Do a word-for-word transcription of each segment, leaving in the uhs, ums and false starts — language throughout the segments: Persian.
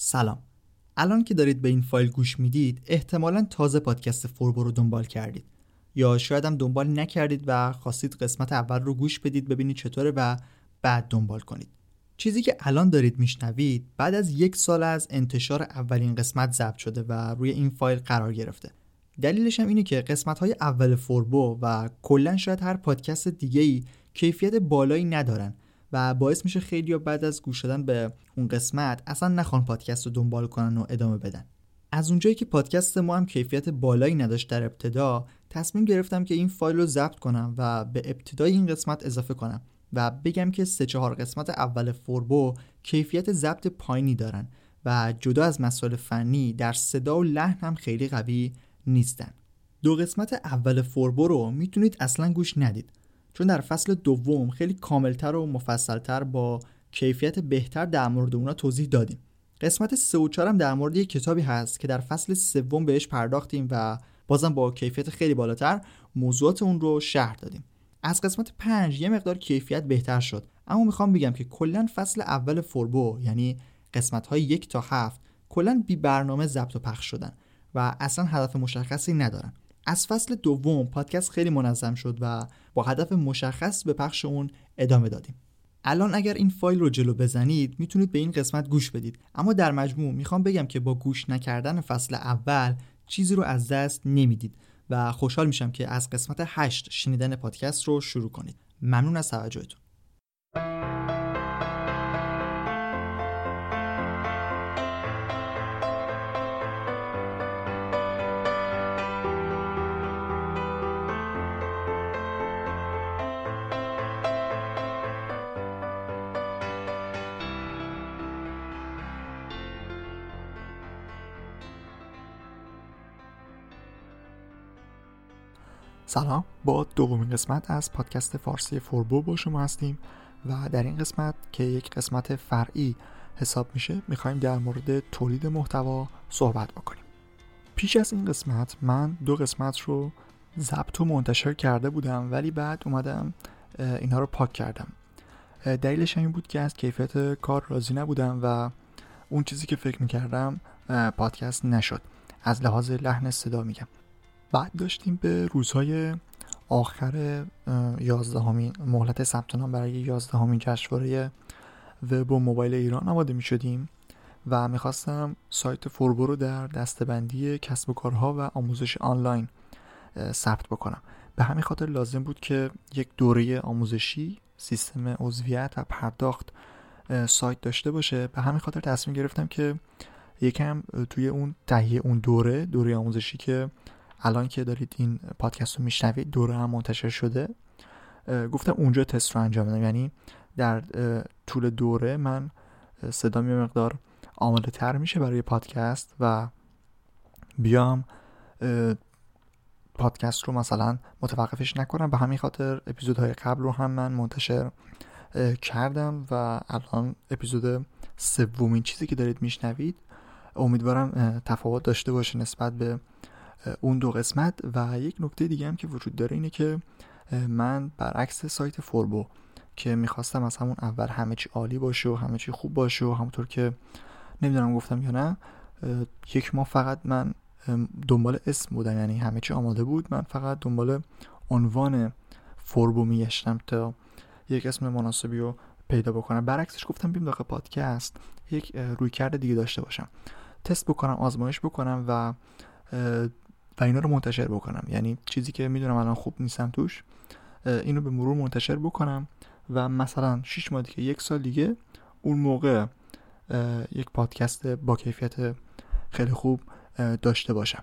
سلام. الان که دارید به این فایل گوش میدید احتمالاً تازه پادکست فوربو رو دنبال کردید یا شاید هم دنبال نکردید و خواستید قسمت اول رو گوش بدید ببینید چطوره و بعد دنبال کنید. چیزی که الان دارید میشنوید بعد از یک سال از انتشار اولین قسمت ضبط شده و روی این فایل قرار گرفته. دلیلش هم اینه که قسمت‌های اول فوربو و کلاً شاید هر پادکست دیگه‌ای کیفیت بالایی ندارن و باعث میشه خیلی‌ها بعد از گوش دادن به اون قسمت اصلا نخوان پادکست رو دنبال کنن و ادامه بدن. از اونجایی که پادکست ما هم کیفیت بالایی نداشت در ابتدا، تصمیم گرفتم که این فایل رو ضبط کنم و به ابتدای این قسمت اضافه کنم و بگم که سه چهار قسمت اول فوربو کیفیت ضبط پایینی دارن و جدا از مسائل فنی در صدا و لحن هم خیلی قوی نیستن. دو قسمت اول فوربو رو میتونید اصلا گوش ندید چون در فصل دوم خیلی کاملتر و مفصلتر با کیفیت بهتر در مورد اونا توضیح دادیم. قسمت سه و چهار هم در مورد یک کتابی هست که در فصل سوم بهش پرداختیم و بازم با کیفیت خیلی بالاتر موضوعات اون رو شرح دادیم. از قسمت پنج یه مقدار کیفیت بهتر شد، اما میخوام بگم که کلا فصل اول فوربو یعنی قسمت‌های یک تا هفت کلا بی برنامه ضبط و پخش شدن و اصلا هدف مشخصی ندارن. از فصل دوم پادکست خیلی منظم شد و با هدف مشخص به پخش اون ادامه دادیم. الان اگر این فایل رو جلو بزنید میتونید به این قسمت گوش بدید، اما در مجموع میخوام بگم که با گوش نکردن فصل اول چیزی رو از دست نمیدید و خوشحال میشم که از قسمت هشت شنیدن پادکست رو شروع کنید. ممنون از توجهتون. سلام، با دومین قسمت از پادکست فارسی فوربو با شما هستیم و در این قسمت که یک قسمت فرعی حساب میشه میخوایم در مورد تولید محتوا صحبت بکنیم. پیش از این قسمت من دو قسمت رو ضبط و منتشر کرده بودم ولی بعد اومدم اینها رو پاک کردم. دلیلش این بود که از کیفیت کار راضی نبودم و اون چیزی که فکر میکردم پادکست نشد. از لحاظ لحن صدا میگم. بعد داشتیم به روزهای آخر یازدهمین مهلت ثبت نام برای یازدهمین جشنواره وب و موبایل ایران آماده می شدیم و می خواستم سایت فوربو رو در دسته‌بندی کسب و کارها و آموزش آنلاین ثبت بکنم. به همین خاطر لازم بود که یک دوره آموزشی، سیستم عضویت و پرداخت سایت داشته باشه. به همین خاطر تصمیم گرفتم که یکم توی اون تهیه اون دوره دوره آموزشی که الان که دارید این پادکست رو میشنوید دوره هم منتشر شده، گفتم اونجا تست رو انجام بدم. یعنی در طول دوره من صدام یه مقدار آماده تر میشه برای پادکست و بیام پادکست رو مثلا متوقفش نکنم. به همین خاطر اپیزودهای قبل رو هم من منتشر کردم و الان اپیزود سومین چیزی که دارید میشنوید امیدوارم تفاوت داشته باشه نسبت به اون دو قسمت. و یک نکته دیگه هم که وجود داره اینه که من برعکس سایت فوربو که میخواستم از همون اول همه چی عالی باشه و همه چی خوب باشه و همونطور که نمیدونم گفتم یا نه، یک ماه فقط من دنبال اسم بودم، یعنی همه چی آماده بود، من فقط دنبال عنوان فوربو میگشتم تا یک اسم مناسبی رو پیدا بکنم. برعکسش گفتم بیم داخل پادکست یک رویکرد دیگه داشته باشم، تست بکنم، آزمایش بکنم و و اینا رو منتشر بکنم. یعنی چیزی که میدونم الان خوب نیستم توش اینو به مرور منتشر بکنم و مثلا شش ماه دیگه، یک سال دیگه، اون موقع یک پادکست با کیفیت خیلی خوب داشته باشم.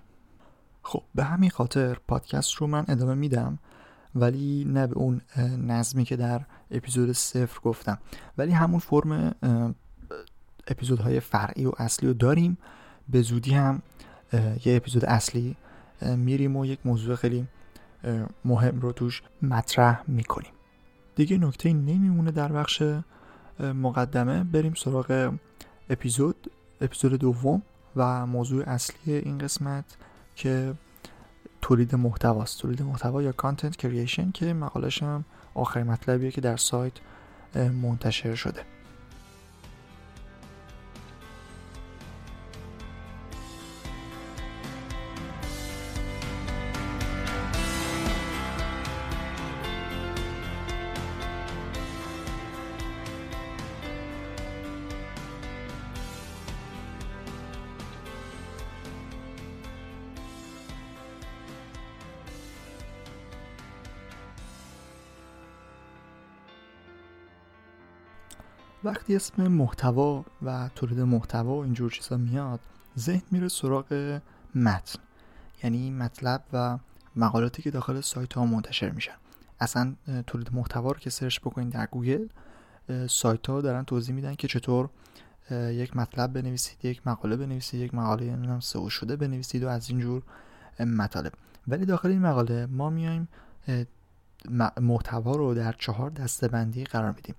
خب به همین خاطر پادکست رو من ادامه میدم ولی نه به اون نظمی که در اپیزود صفر گفتم، ولی همون فرم اپیزودهای فرعی و اصلی رو داریم. به زودی هم یه اپیزود اصلی میریم و یک موضوع خیلی مهم رو توش مطرح میکنیم. دیگه نکته نمیمونه در بخش مقدمه، بریم سراغ اپیزود اپیزود دوم و موضوع اصلی این قسمت که تولید محتواست. تولید محتوا یا کانتنت کریشن که مقاله‌ش هم آخرین مطلبیه که در سایت منتشر شده. وقتی اسم محتوا و تولید محتوا و اینجور چیزا میاد، ذهن میره سراغ متن، یعنی مطلب و مقالاتی که داخل سایت ها منتشر میشن. اصلا تولید محتوا رو که سرچ بکنید در گوگل، سایت ها دارن توضیح میدن که چطور یک مطلب بنویسید، یک مقاله بنویسید، یک مقاله نمیدونم سئو شده بنویسید و از اینجور مطالب. ولی داخل این مقاله ما میایم محتوا رو در چهار دسته‌بندی قرار میدیم: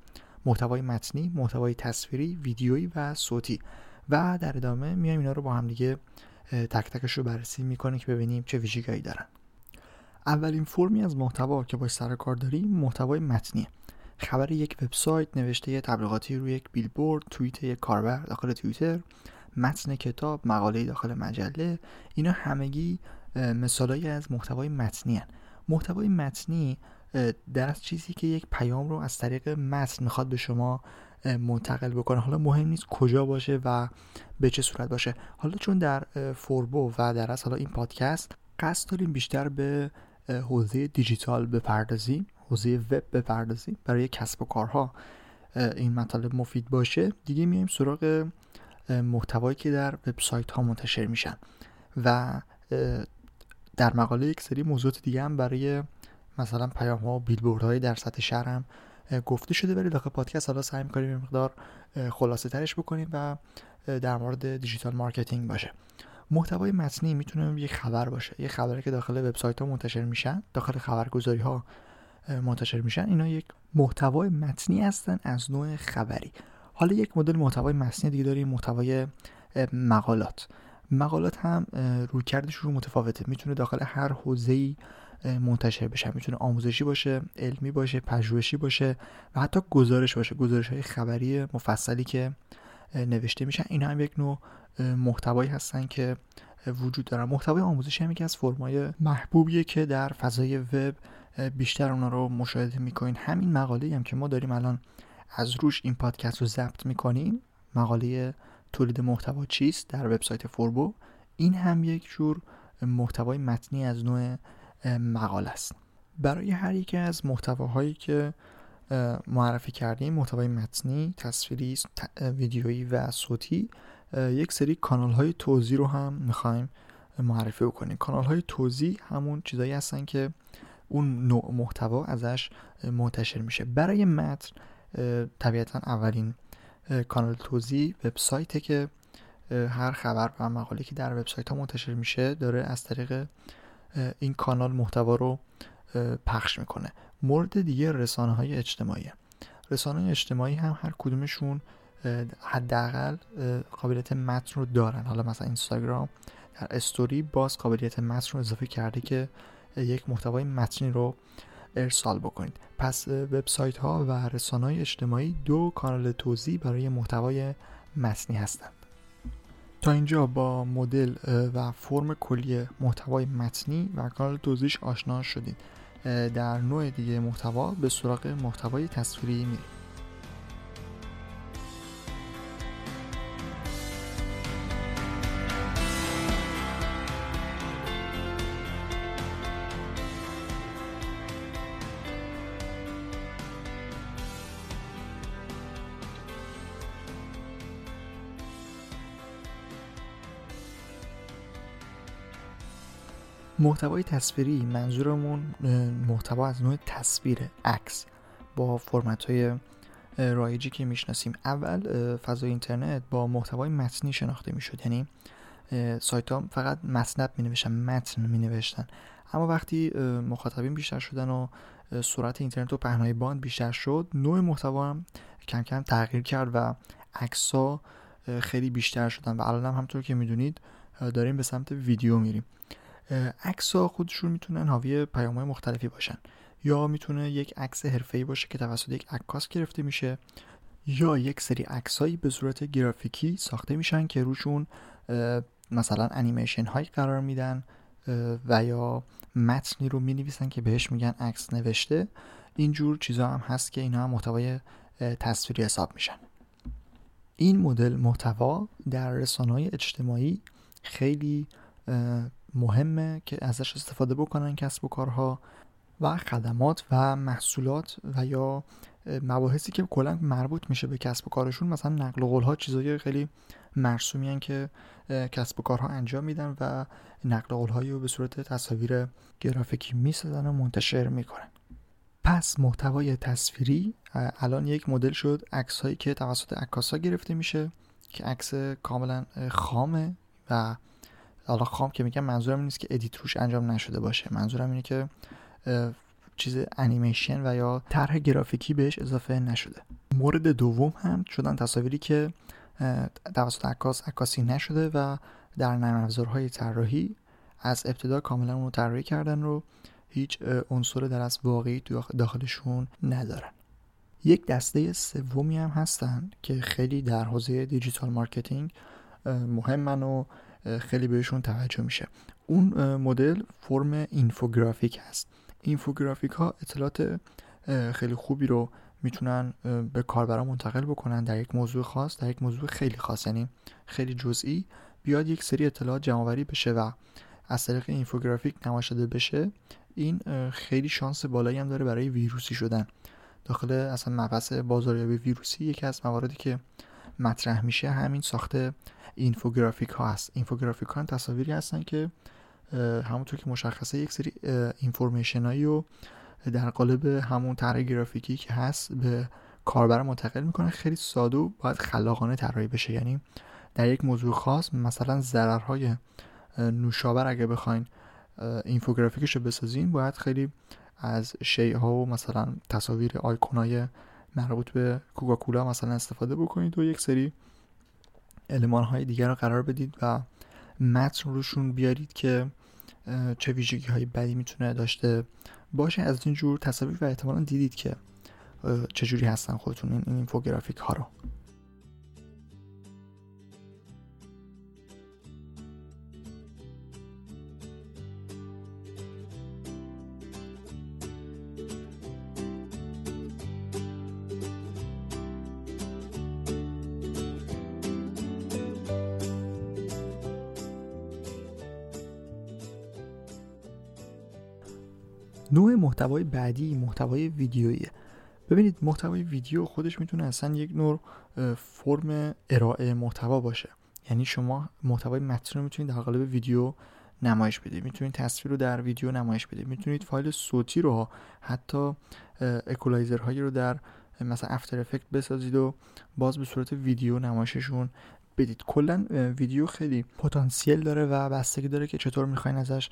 محتوای متنی، محتوای تصویری، ویدیویی و صوتی. و در ادامه میایم اینا رو با هم دیگه تک تکش رو بررسی میکنیم که ببینیم چه ویژگی‌هایی دارن. اولین فرمی از محتوا که باش سر کار داریم محتوای متنیه. خبر یک وبسایت، نوشته یه تبلیغاتی روی یک بیلبورد، توییت یک کاربر داخل توییتر، متن کتاب، مقاله داخل مجله، اینا همگی مثالایی از محتوای متنی هستند. محتوای متنی در از چیزی که یک پیام رو از طریق متن میخواد به شما منتقل بکنه، حالا مهم نیست کجا باشه و به چه صورت باشه. حالا چون در فوربو و در از حالا این پادکست قصد داریم بیشتر به حوزه دیجیتال بپردازیم، حوزه وب بپردازیم، برای کسب و کارها این مطالب مفید باشه، دیگه میایم سراغ محتوایی که در وبسایت ها منتشر میشن و در مقاله یک سری موضوعات دیگه هم برای مثلا پیام ها و بیلبورد های در سطح شهر هم گفته شده، ولی داخل پادکست حالا سعی می‌کنیم یه مقدار خلاصه ترش بکنیم و در مورد دیجیتال مارکتینگ باشه. محتوای متنی میتونه یک خبر باشه، یه خبری که داخل وبسایت ها منتشر میشن، داخل خبرگزاری ها منتشر میشن، اینا یک محتوای متنی هستن از نوع خبری. حالا یک مدل محتوای متنی دیگه داریم، محتوای مقالات. مقالات هم رویکردش رو متفاوته، میتونه داخل هر حوزه‌ای منتشر بشه، میتونه آموزشی باشه، علمی باشه، پژوهشی باشه و حتی گزارش باشه، گزارش‌های خبری مفصلی که نوشته میشن، اینا هم یک نوع محتوایی هستن که وجود دارن. محتوای آموزشی هم یکی از فرمای محبوبیه که در فضای وب بیشتر اونا رو مشاهده میکنین. همین مقاله‌ای هم که ما داریم الان از روش این پادکست رو ضبط میکنیم، مقاله تولید محتوا چیست در وبسایت فوربو، این هم یک جور محتوای متنی از نوع مقاله است. برای هر یک از محتواهایی که معرفی کردیم، محتوای متنی، تصویری، ویدیویی و صوتی، یک سری کانال‌های توزیع رو هم می‌خوایم معرفی بکنیم. کانال‌های توزیع همون چیزایی هستن که اون نوع محتوا ازش منتشر میشه. برای متن طبیعتاً اولین کانال توزیع وبسایته که هر خبر و مقاله که در وبسایت ها منتشر میشه داره از طریق این کانال محتوا رو پخش میکنه. مورد دیگه رسانه های اجتماعی. رسانه اجتماعی هم هر کدومشون حداقل قابلیت متن رو دارن. حالا مثلا اینستاگرام در استوری باز قابلیت متن رو اضافه کرده که یک محتوای متنی رو ارسال بکنید. پس وبسایت ها و رسانه‌های اجتماعی دو کانال توزیع برای محتوای متنی هستند. تا اینجا با مدل و فرم کلی محتوای متنی و کانال توزیعش آشنا شدید. در نوع دیگه محتوا به سراغ محتوای تصویری میریم. محتوای تصویری منظورمون محتوا از نوع تصویر عکس با فرمت‌های رایجی که میشناسیم. اول فضای اینترنت با محتوای متنی شناخته میشد، یعنی سایت‌ها فقط مطلب مینوشتن، متن مینوشتن. اما وقتی مخاطبین بیشتر شدن و سرعت اینترنت و پهنای باند بیشتر شد، نوع محتوا هم کم کم تغییر کرد و عکس‌ها خیلی بیشتر شدن و الان هم همونطور که میدونید داریم به سمت ویدیو میریم. عکس‌ها خودشون میتونن حاوی پیام‌های مختلفی باشن، یا میتونه یک عکس حرفه‌ای باشه که توسط یک عکاس گرفته میشه، یا یک سری عکسایی به صورت گرافیکی ساخته میشن که روشون مثلا انیمیشن های قرار میدن و یا متنی رو مینویسن که بهش میگن عکس نوشته. اینجور چیزا هم هست که اینا هم محتوای تصویری حساب میشن. این مدل محتوا در رسانه‌های اجتماعی خیلی مهمه که ازش استفاده بکنن کسب و کارها و خدمات و محصولات و یا مباحثی که کلا مربوط میشه به کسب و کارشون، مثلا نقل و قول ها چیزای خیلی مرسومی ان که کسب و کارها انجام میدن و نقل و قول هایی رو به صورت تصاویر گرافیکی میسازن و منتشر میکنن. پس محتوای تصویری الان یک مدل شد عکس هایی که توسط عکاسا گرفته میشه که عکس کاملا خامه، و حالا خام که میگم منظورم نیست که ادیت روش انجام نشده باشه، منظورم اینه که چیز انیمیشن و یا طرح گرافیکی بهش اضافه نشده. مورد دوم هم شدن تصاویری که توسط عکاس عکاسی نشده و در نرم افزارهای طراحی از ابتدا کاملا اون رو طراحی کردن، رو هیچ عنصر در از واقعی داخلشون ندارن. یک دسته سومی هم هستن که خیلی در حوزه دیجیتال مارکتینگ مهمن و خیلی بهشون توجه میشه. اون مدل فرم اینفوگرافیک هست. اینفوگرافیک ها اطلاعات خیلی خوبی رو میتونن به کاربرا منتقل بکنن در یک موضوع خاص، در یک موضوع خیلی خاص، یعنی خیلی جزئی بیاد یک سری اطلاعات جمع‌آوری بشه و از طریق اینفوگرافیک نمایش داده بشه. این خیلی شانس بالایی هم داره برای ویروسی شدن. داخل اصلا مبحث بازاریابی ویروسی یکی از مواردی که مطرح میشه همین ساخت اینفوگرافیک ها است. اینفوگرافیک ها تصاویری هستن که همونطور که مشخصه یک سری اینفورمیشن هایی رو در قالب همون طرح گرافیکی که هست به کاربر منتقل میکنه. خیلی ساده و باید خلاقانه طراحی بشه، یعنی در یک موضوع خاص مثلا ضررهای نوشابر اگه بخواین اینفوگرافیکش رو بسازین، باید خیلی از شیء ها و مثلا تصاویر آیکونای مربوط به کوکاکولا مثلا استفاده بکنید و یک سری المان های دیگر رو قرار بدید و متن روشون بیارید که چه ویژگی های بدی میتونه داشته باشه. از اینجور تصاویر و احتمالاً دیدید که چجوری هستن خودتون این اینفوگرافیک ها رو. نوع محتوای بعدی محتوای ویدیویه. ببینید محتوای ویدیو خودش میتونه اصلا یک نوع فرم ارائه محتوا باشه، یعنی شما محتوای متن رو میتونید در قالب ویدیو نمایش بدید، میتونید تصویر رو در ویدیو نمایش بدید، میتونید فایل صوتی رو حتی اکولایزر هایی رو در مثلا افتر افکت بسازید و باز به صورت ویدیو نمایششون بدید. کلا ویدیو خیلی پتانسیل داره و بستگی داره که چطور میخواین ازش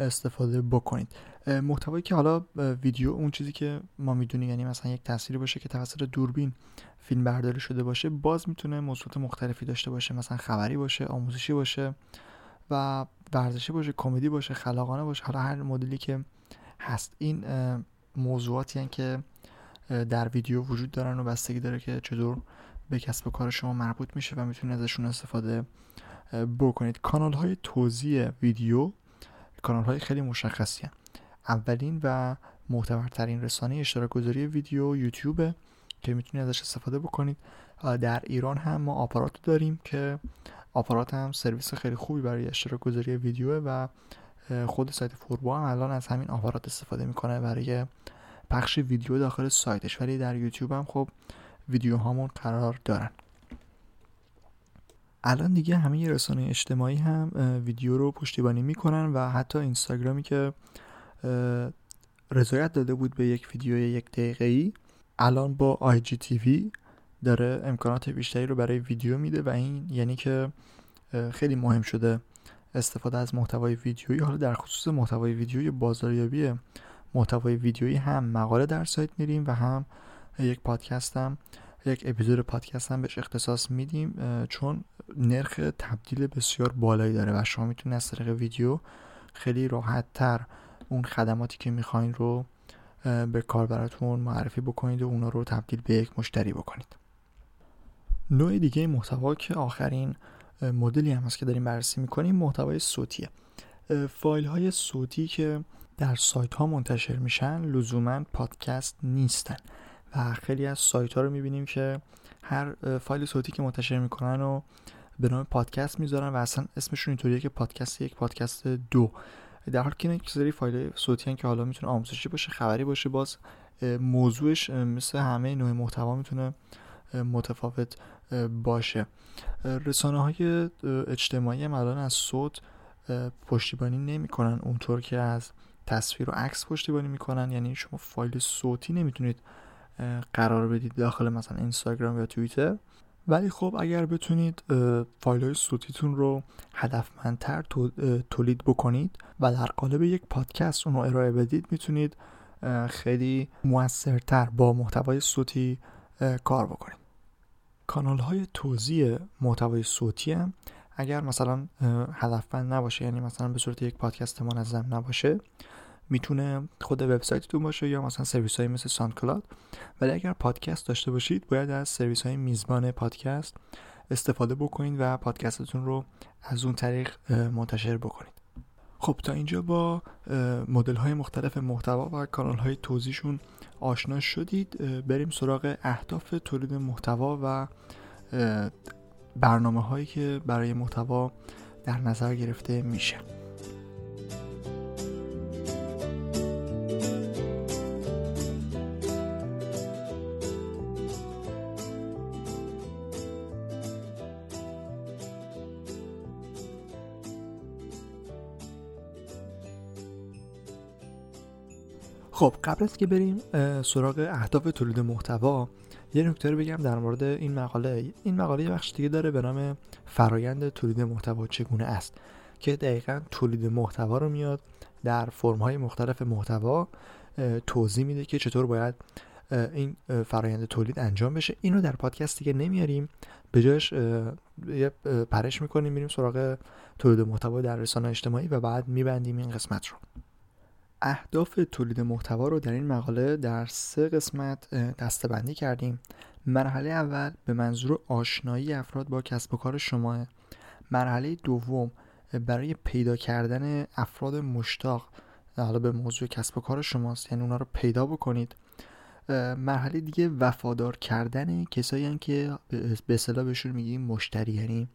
استفاده بکنید. محتوایی که حالا ویدیو اون چیزی که ما میدونیم، یعنی مثلا یک تصویری باشه که توسط دوربین فیلم برداری شده باشه، باز میتونه موضوعات مختلفی داشته باشه، مثلا خبری باشه، آموزشی باشه و ورزشی باشه، کمدی باشه، خلاقانه باشه، حالا هر مدلی که هست. این موضوعاتی یعنی که در ویدیو وجود دارن و بستگی داره که چطور به کسب و کار شما مربوط میشه و میتونید ازشون استفاده بکنید. کانال‌های توزیع ویدیو کانال‌های خیلی مشخصی هستند. اولین و معتبرترین رسانه اشتراک گذاری ویدیو یوتیوبه که میتونید ازش استفاده بکنید. در ایران هم ما آپارات داریم که آپارات هم سرویس خیلی خوبی برای اشتراک گذاری ویدیوه و خود سایت فوربا هم الان از همین آپارات استفاده میکنه برای پخش ویدیو داخل سایتش، ولی در یوتیوب هم خب ویدیو هامون قرار دارن. الان دیگه همه رسانه اجتماعی هم ویدیو رو پشتیبانی میکنن و حتی اینستاگرامی که رضایت داده بود به یک ویدیو یک دقیقه‌ای، الان با آی جی تی وی داره امکانات بیشتری رو برای ویدیو میده و این یعنی که خیلی مهم شده استفاده از محتوای ویدیویی. حالا در خصوص محتوای ویدیویی، بازاریابی محتوای ویدیویی، هم مقاله در سایت میریم و هم یک پادکست هم یک اپیزود پادکست هم بهش اختصاص میدیم، چون نرخ تبدیل بسیار بالایی داره و شما میتونید از طریق ویدیو خیلی راحت تر اون خدماتی که میخواین رو به کاربراتون معرفی بکنید و اونا رو تبدیل به یک مشتری بکنید. نوع دیگه محتوا که آخرین مدلی هم هست که داریم بررسی میکنیم، محتوای صوتیه. فایل های صوتی که در سایت ها منتشر میشن لزوما پادکست نیستن و خیلی از سایت ها رو میبینیم که هر فایل صوتی که منتشر میکنن و به نام پادکست میذارن و اصلا اسمشون اینطوریه که پادکست یک، پادکست دو، در حالی که یک سری فایل صوتی هستن که حالا میتونه آموزشی باشه، خبری باشه، باز موضوعش مثل همه نوع محتوا میتونه متفاوت باشه. رسانه‌های اجتماعی هم الان از صوت پشتیبانی نمی‌کنن اونطور که از تصویر و عکس پشتیبانی می‌کنن، یعنی شما فایل صوتی نمیتونید قرار بدید داخل مثلا اینستاگرام یا توییتر، ولی خب اگر بتونید فایل‌های صوتیتون رو هدفمندتر تولید بکنید و در قالب یک پادکست اون رو ارائه بدید، میتونید خیلی موثرتر با محتوای صوتی کار بکنید. کانال‌های توزیع محتوای صوتی هم اگر مثلا هدفمند نباشه، یعنی مثلا به صورت یک پادکست منظم نباشه، میتونه خود وبسایتتون باشه یا مثلا سرویس‌های مثل ساندکلاود، ولی اگر پادکست داشته باشید باید از سرویس‌های میزبان پادکست استفاده بکنید و پادکستتون رو از اون طریق منتشر بکنید. خب تا اینجا با مدل‌های مختلف محتوا و کانال‌های توزیعشون آشنا شدید. بریم سراغ اهداف تولید محتوا و برنامه‌هایی که برای محتوا در نظر گرفته میشه. خب قبل از که بریم سراغ اهداف تولید محتوا، یه نکته رو بگم در مورد این مقاله. این مقاله یه بخش دیگه داره به نام فرایند تولید محتوا چگونه است، که دقیقاً تولید محتوا رو میاد در فرم‌های مختلف محتوا توضیح میده که چطور باید این فرایند تولید انجام بشه. اینو در پادکست دیگه نمیاریم، به جاش یه پرش می‌کنیم میریم سراغ تولید محتوا در رسانه اجتماعی و بعد می‌بندیم این قسمت رو. اهداف تولید محتوا رو در این مقاله در سه قسمت دسته‌بندی کردیم. مرحله اول به منظور آشنایی افراد با کسب و کار شماه. مرحله دوم برای پیدا کردن افراد مشتاق حالا به موضوع کسب و کار شماست، یعنی اونا رو پیدا بکنید. مرحله دیگه وفادار کردن کسایی هستن که به اصطلاح بهشون میگیم مشتری، یعنی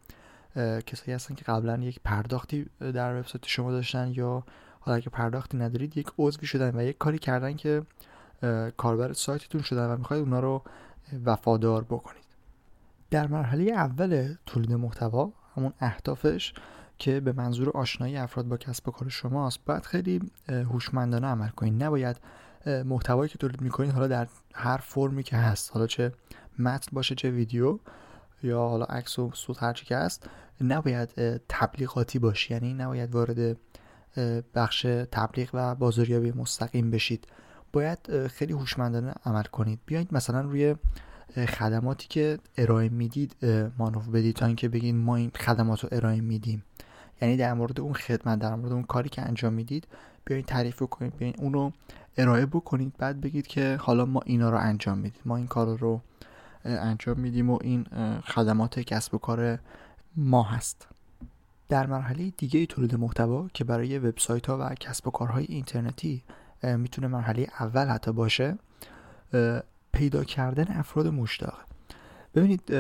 کسایی هستن که قبلا یک پرداختی در وبسایت شما داشتن یا حالا اگه پرداختی ندارید یک عضوی شدن و یک کاری کردن که کاربر سایتتون شدن و میخواید اونا رو وفادار بکنید. در مرحله اول تولید محتوا، همون اهدافش که به منظور آشنایی افراد با کسب و کار شماست، باید خیلی هوشمندانه عمل کنید. نباید محتوایی که تولید میکنید حالا در هر فرمی که هست، حالا چه متن باشه چه ویدیو یا حالا عکس و صوت هر چی که هست، نباید تبلیغاتی باشه، یعنی نباید وارد بخش تبلیغ و بازاریابی مستقیم بشید. باید خیلی هوشمندانه عمل کنید. بیایید مثلا روی خدماتی که ارائه میدید مانور بدید تا اینکه بگید ما این خدمات رو ارائه میدیم، یعنی در مورد اون خدمت، در مورد اون کاری که انجام میدید بیایید تعریف بکنید، بیایید اون رو ارائه بکنید، بعد بگید که حالا ما اینا رو انجام میدیم، ما این کار رو انجام میدیم و این خدمات کسب و کار ما هست. در مرحله دیگه تولید محتوا که برای وبسایت‌ها و کسب و کارهای اینترنتی میتونه مرحله اول حتی باشه، پیدا کردن افراد مشتاق. ببینید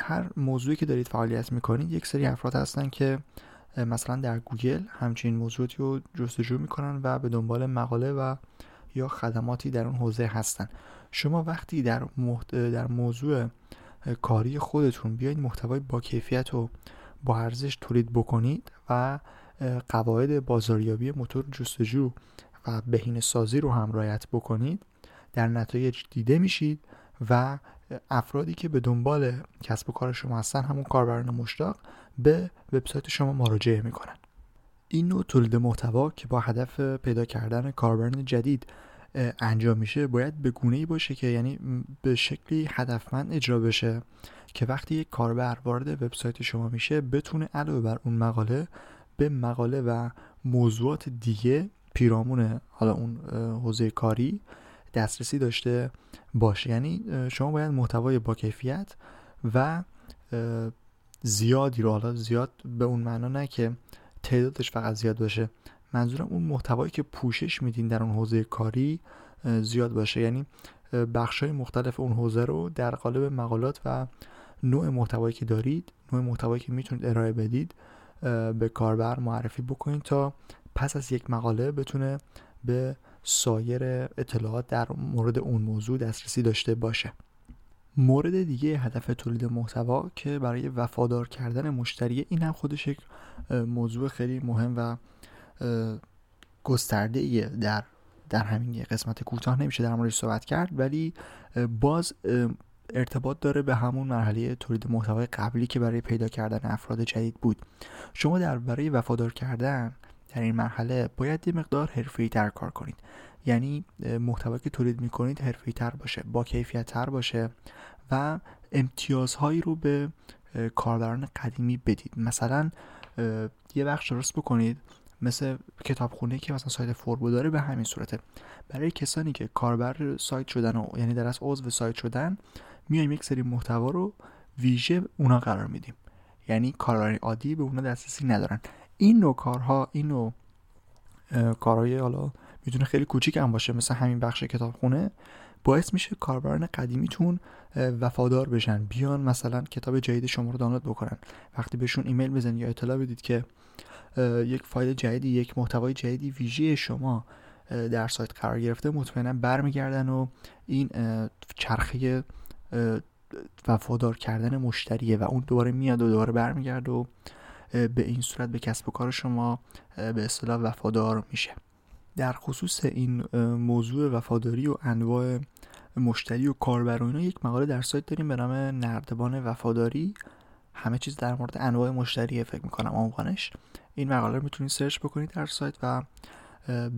هر موضوعی که دارید فعالیت میکنید، یک سری افراد هستن که مثلا در گوگل همچین موضوعاتی رو جستجو میکنن و به دنبال مقاله و یا خدماتی در اون حوزه هستن. شما وقتی در محت... در موضوع کاری خودتون بیاید محتوای با کیفیت و با ارزش تولید بکنید و قواعد بازاریابی موتور جستجو و بهینه‌سازی رو هم رعایت بکنید، در نتایج دیده میشید و افرادی که به دنبال کسب و کار شما هستن، همون کاربران مشتاق، به وبسایت شما مراجعه میکنن. این نوع تولید محتوا که با هدف پیدا کردن کاربران جدید انجام میشه، باید به گونه‌ای باشه که یعنی به شکلی هدفمند اجرا بشه که وقتی یک کاربر وارد وبسایت شما میشه بتونه علاوه بر اون مقاله به مقاله و موضوعات دیگه پیرامون حالا اون حوزه کاری دسترسی داشته باشه. یعنی شما باید محتوای با کیفیت و زیادی رو، حالا زیاد به اون معنا نه که تعدادش فقط زیاد باشه، منظورم اون محتوایی که پوشش میدین در اون حوزه کاری زیاد باشه، یعنی بخش‌های مختلف اون حوزه رو در قالب مقالات و نوع محتوایی که دارید، نوع محتوایی که میتونید ارائه بدید به کاربر معرفی بکنید تا پس از یک مقاله بتونه به سایر اطلاعات در مورد اون موضوع دسترسی داشته باشه. مورد دیگه هدف تولید محتوا که برای وفادار کردن مشتری، این هم خودش یک موضوع خیلی مهم و گسترده ایه. در در همین قسمت کوتاه نمیشه در موردش صحبت کرد، ولی باز ارتباط داره به همون مرحله تولید محتوای قبلی که برای پیدا کردن افراد جدید بود. شما در برای وفادار کردن در این مرحله باید یه مقدار حرفه‌ای‌تر کار کنید، یعنی محتوایی که تولید می‌کنید حرفه‌ای‌تر باشه، با کیفیت‌تر باشه و امتیازهایی رو به کاربران قدیمی بدید. مثلا یه بخش درست بکنید مثل کتابخونه که مثلا سایت فوربو داره، به همین صورته. برای کسانی که کاربر سایت شدن و یعنی در اصل عضو سایت شدن، میایم یک سری محتوا رو ویژه اونا قرار میدیم، یعنی کاربران عادی به اونا دسترسی ندارن. این نوع کارها، این نوع کارهای حالا میتونه خیلی کوچیک هم باشه، مثل همین بخش کتابخونه، باعث میشه کاربران قدیمیتون وفادار بشن، بیان مثلا کتاب جدید شما رو دانلود بکنن. وقتی بهشون ایمیل بزنید یا اطلاع بدید که یک فایل جدیدی، یک محتوای جدیدی ویژه شما در سایت قرار گرفته، مطمئنا برمیگردن و این چرخه وفادار کردن مشتریه و اون دوباره میاد و دوباره برمیگرده و به این صورت به کسب و کار شما به اصطلاح وفادار میشه. در خصوص این موضوع وفاداری و انواع مشتری و کاربر و اینا، یک مقاله در سایت داریم به نام نردبان وفاداری، همه چیز در مورد انواع مشتریه فکر میکنم عنوانش. این مقاله رو میتونید سرچ بکنید در سایت و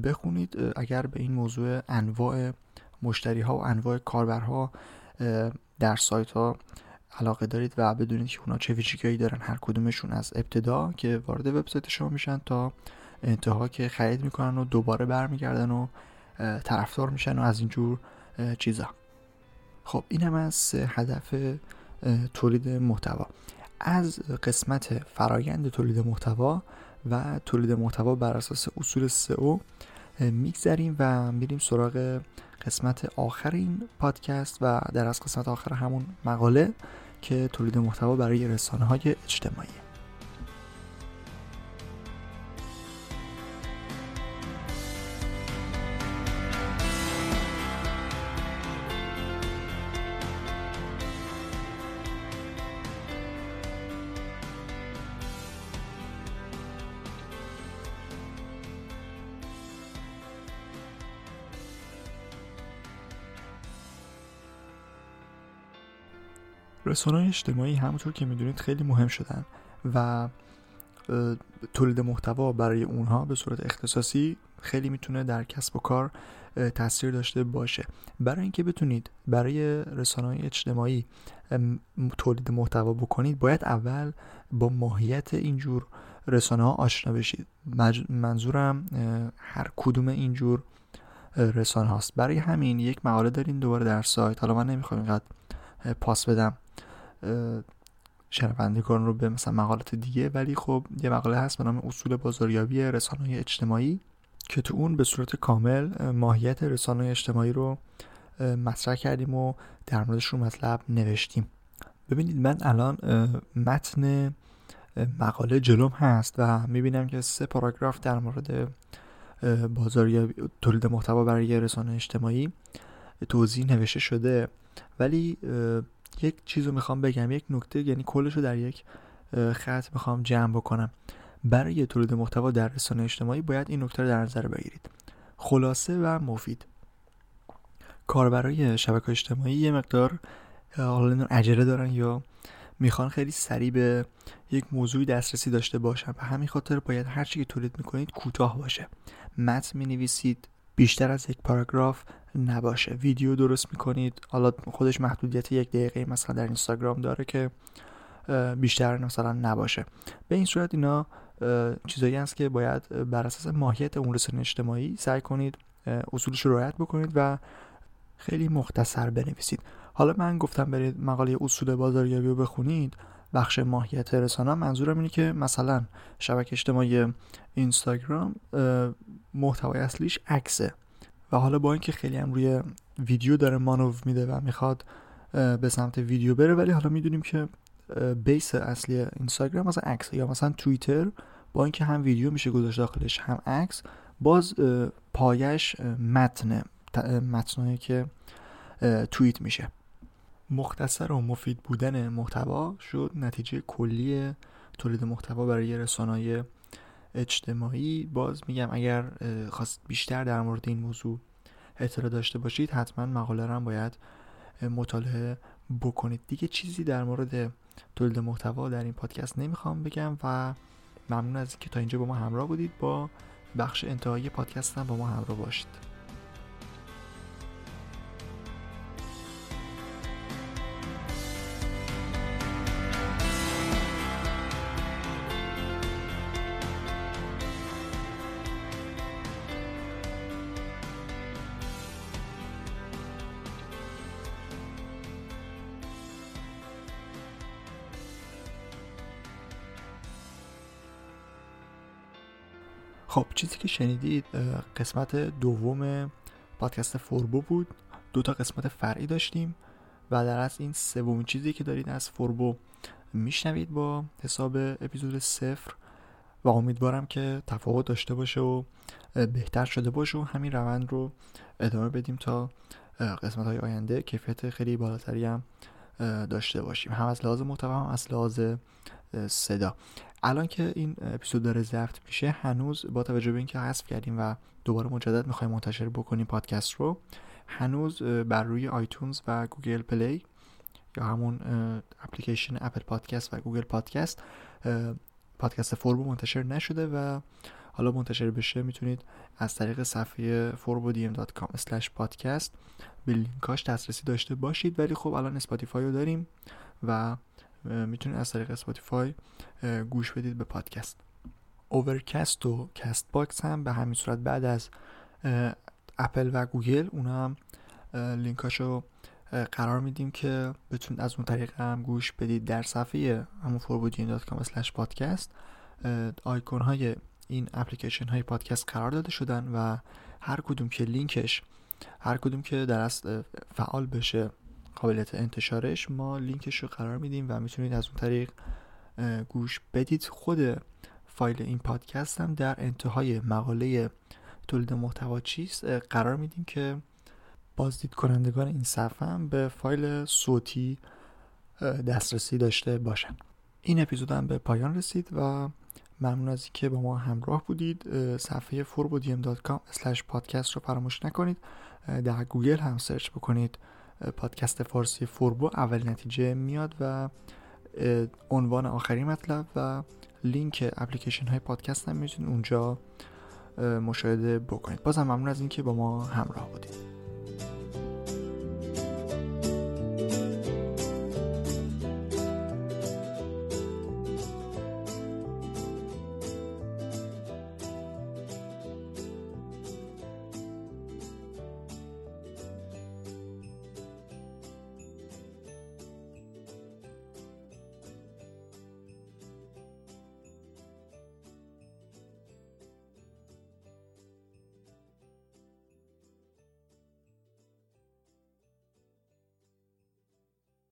بخونید اگر به این موضوع انواع مشتری ها و انواع کاربرها در سایت ها علاقه دارید و بدونید که اونا چه ویژگی‌هایی دارن، هر کدومشون، از ابتدا که وارد وبسایت شما میشن تا انتها که خرید میکنن و دوباره برمیگردن و طرفدار میشن و از اینجور چیزا. خب این هم از هدف تولید محتوا. از قسمت فرایند تولید محتوا و تولید محتوا بر اساس اصول سئو میگذریم و میریم سراغ قسمت آخر این پادکست و در از قسمت آخر همون مقاله که تولید محتوا برای رسانه‌های اجتماعی. رسانه‌های اجتماعی همونطور که میدونید خیلی مهم شدن و تولید محتوا برای اونها به صورت اختصاصی خیلی میتونه در کسب و کار تاثیر داشته باشه. برای اینکه بتونید برای رسانه‌های اجتماعی تولید محتوا بکنید، باید اول با ماهیت اینجور رسانه‌ها آشنا بشید. منظورم هر کدوم اینجور رسانه هاست. برای همین یک مقاله دارین دوباره در سایت. حالا من نمیخوام اینقدر پاس بدم شنوندگان رو به مثلا مقالات دیگه، ولی خب یه مقاله هست به نام اصول بازاریابی رسانه‌های اجتماعی که تو اون به صورت کامل ماهیت رسانه‌های اجتماعی رو مطرح کردیم و در موردش رو مطلب نوشتیم. ببینید من الان متن مقاله جلوم هست و میبینم که سه پاراگراف در مورد بازاریابی تولید محتوا برای رسانه‌های اجتماعی توضیح نوشته شده، ولی یک چیز رو میخوام بگم، یک نکته، یعنی کلش رو در یک خط میخوام جمع بکنم. برای تولید محتوا در رسانه اجتماعی باید این نکته رو در نظر بگیرید: خلاصه و مفید. کاربرای شبکه اجتماعی یه مقدار حالا عجله دارن یا میخوان خیلی سریع به یک موضوعی دسترسی داشته باشن، به همین خاطر باید هر چی که تولید میکنید کوتاه باشه. متن مینویسید بیشتر از یک پاراگراف نباشه. ویدیو درست میکنید، حالا خودش محدودیت یک دقیقه مثلا در اینستاگرام داره که بیشتر مثلا نباشه. به این صورت اینا چیزایی هست که باید بر اساس ماهیت اون رسانه اجتماعی سعی کنید اصولش رو رعایت بکنید و خیلی مختصر بنویسید. حالا من گفتم برید مقاله اصول بازاریابی رو بخونید، بخش ماهیت رسانه، منظورم اینه که مثلا شبکه اجتماعی اینستاگرام محتوای اصلیش عکسه و حالا با اینکه خیلی هم روی ویدیو داره مانور میده و میخواد به سمت ویدیو بره، ولی حالا میدونیم که بیس اصلی اینستاگرام مثلا عکس، یا مثلا توییتر با اینکه هم ویدیو میشه گذاشت داخلش هم عکس، باز پایش متن متنایی که توییت میشه. مختصر و مفید بودن محتوا شد نتیجه کلی تولید محتوا برای رسانه‌های اجتماعی. باز میگم اگر خواست بیشتر در مورد این موضوع اطلاع داشته باشید حتما مقاله رو هم باید مطالعه بکنید. دیگه چیزی در مورد تولید محتوا در این پادکست نمیخوام بگم و ممنون از اینکه تا اینجا با ما همراه بودید. با بخش انتهایی پادکست هم با ما همراه باشید. خب چیزی که شنیدید قسمت دوم پادکست فوربو بود. دو تا قسمت فرعی داشتیم و در از این سومین چیزی که دارید از فوربو میشنوید با حساب اپیزود صفر و امیدوارم که تفاوت داشته باشه و بهتر شده باشه و همین روند رو ادامه بدیم تا قسمت های آینده کیفیت خیلی بالاتری هم داشته باشیم، هم از لحاظ محتوا هم از لحاظ صدا. الان که این اپیزود داره ضبط میشه هنوز با توجه به اینکه حذف کردیم و دوباره مجدد میخوایم منتشر بکنیم پادکست رو، هنوز بر روی آیتونز و گوگل پلی یا همون اپلیکیشن اپل پادکست و گوگل پادکست پادکست فوربو منتشر نشده و حالا منتشر بشه میتونید از طریق صفحه فوربو دی ام دات کام اسلش پادکست به لینکاش دسترسی داشته باشید. ولی خب الان اسپاتیفای رو داریم و میتونید از طریق اسپاتیفای گوش بدید به پادکست. اوورکست و کست باکس هم به همین صورت بعد از اپل و گوگل اونا هم لینکاشو قرار میدیم که بتونید از اون طریق هم گوش بدید. در صفحه همون فوربو دی ام دات کام اسلش پادکست آیکون های این اپلیکیشن های پادکست قرار داده شدن و هر کدوم که لینکش هر کدوم که در اصل فعال بشه قابلیت انتشارش، ما لینکش رو قرار میدیم و میتونید از اون طریق گوش بدید. خود فایل این پادکست هم در انتهای مقاله تولید محتوا چیست قرار میدیم که بازدید کنندگان این صفحه هم به فایل صوتی دسترسی داشته باشن. این اپیزود هم به پایان رسید و ممنون از اینکه با ما همراه بودید. صفحه فوربو دی ام دات کام اسلش پادکست رو فراموش نکنید. در گوگل هم سرچ بکنید پادکست فارسی فوربو، اول نتیجه میاد و عنوان آخرین مطلب و لینک اپلیکیشن های پادکست هم میتونید اونجا مشاهده بکنید. بازم ممنون از اینکه با ما همراه بودید.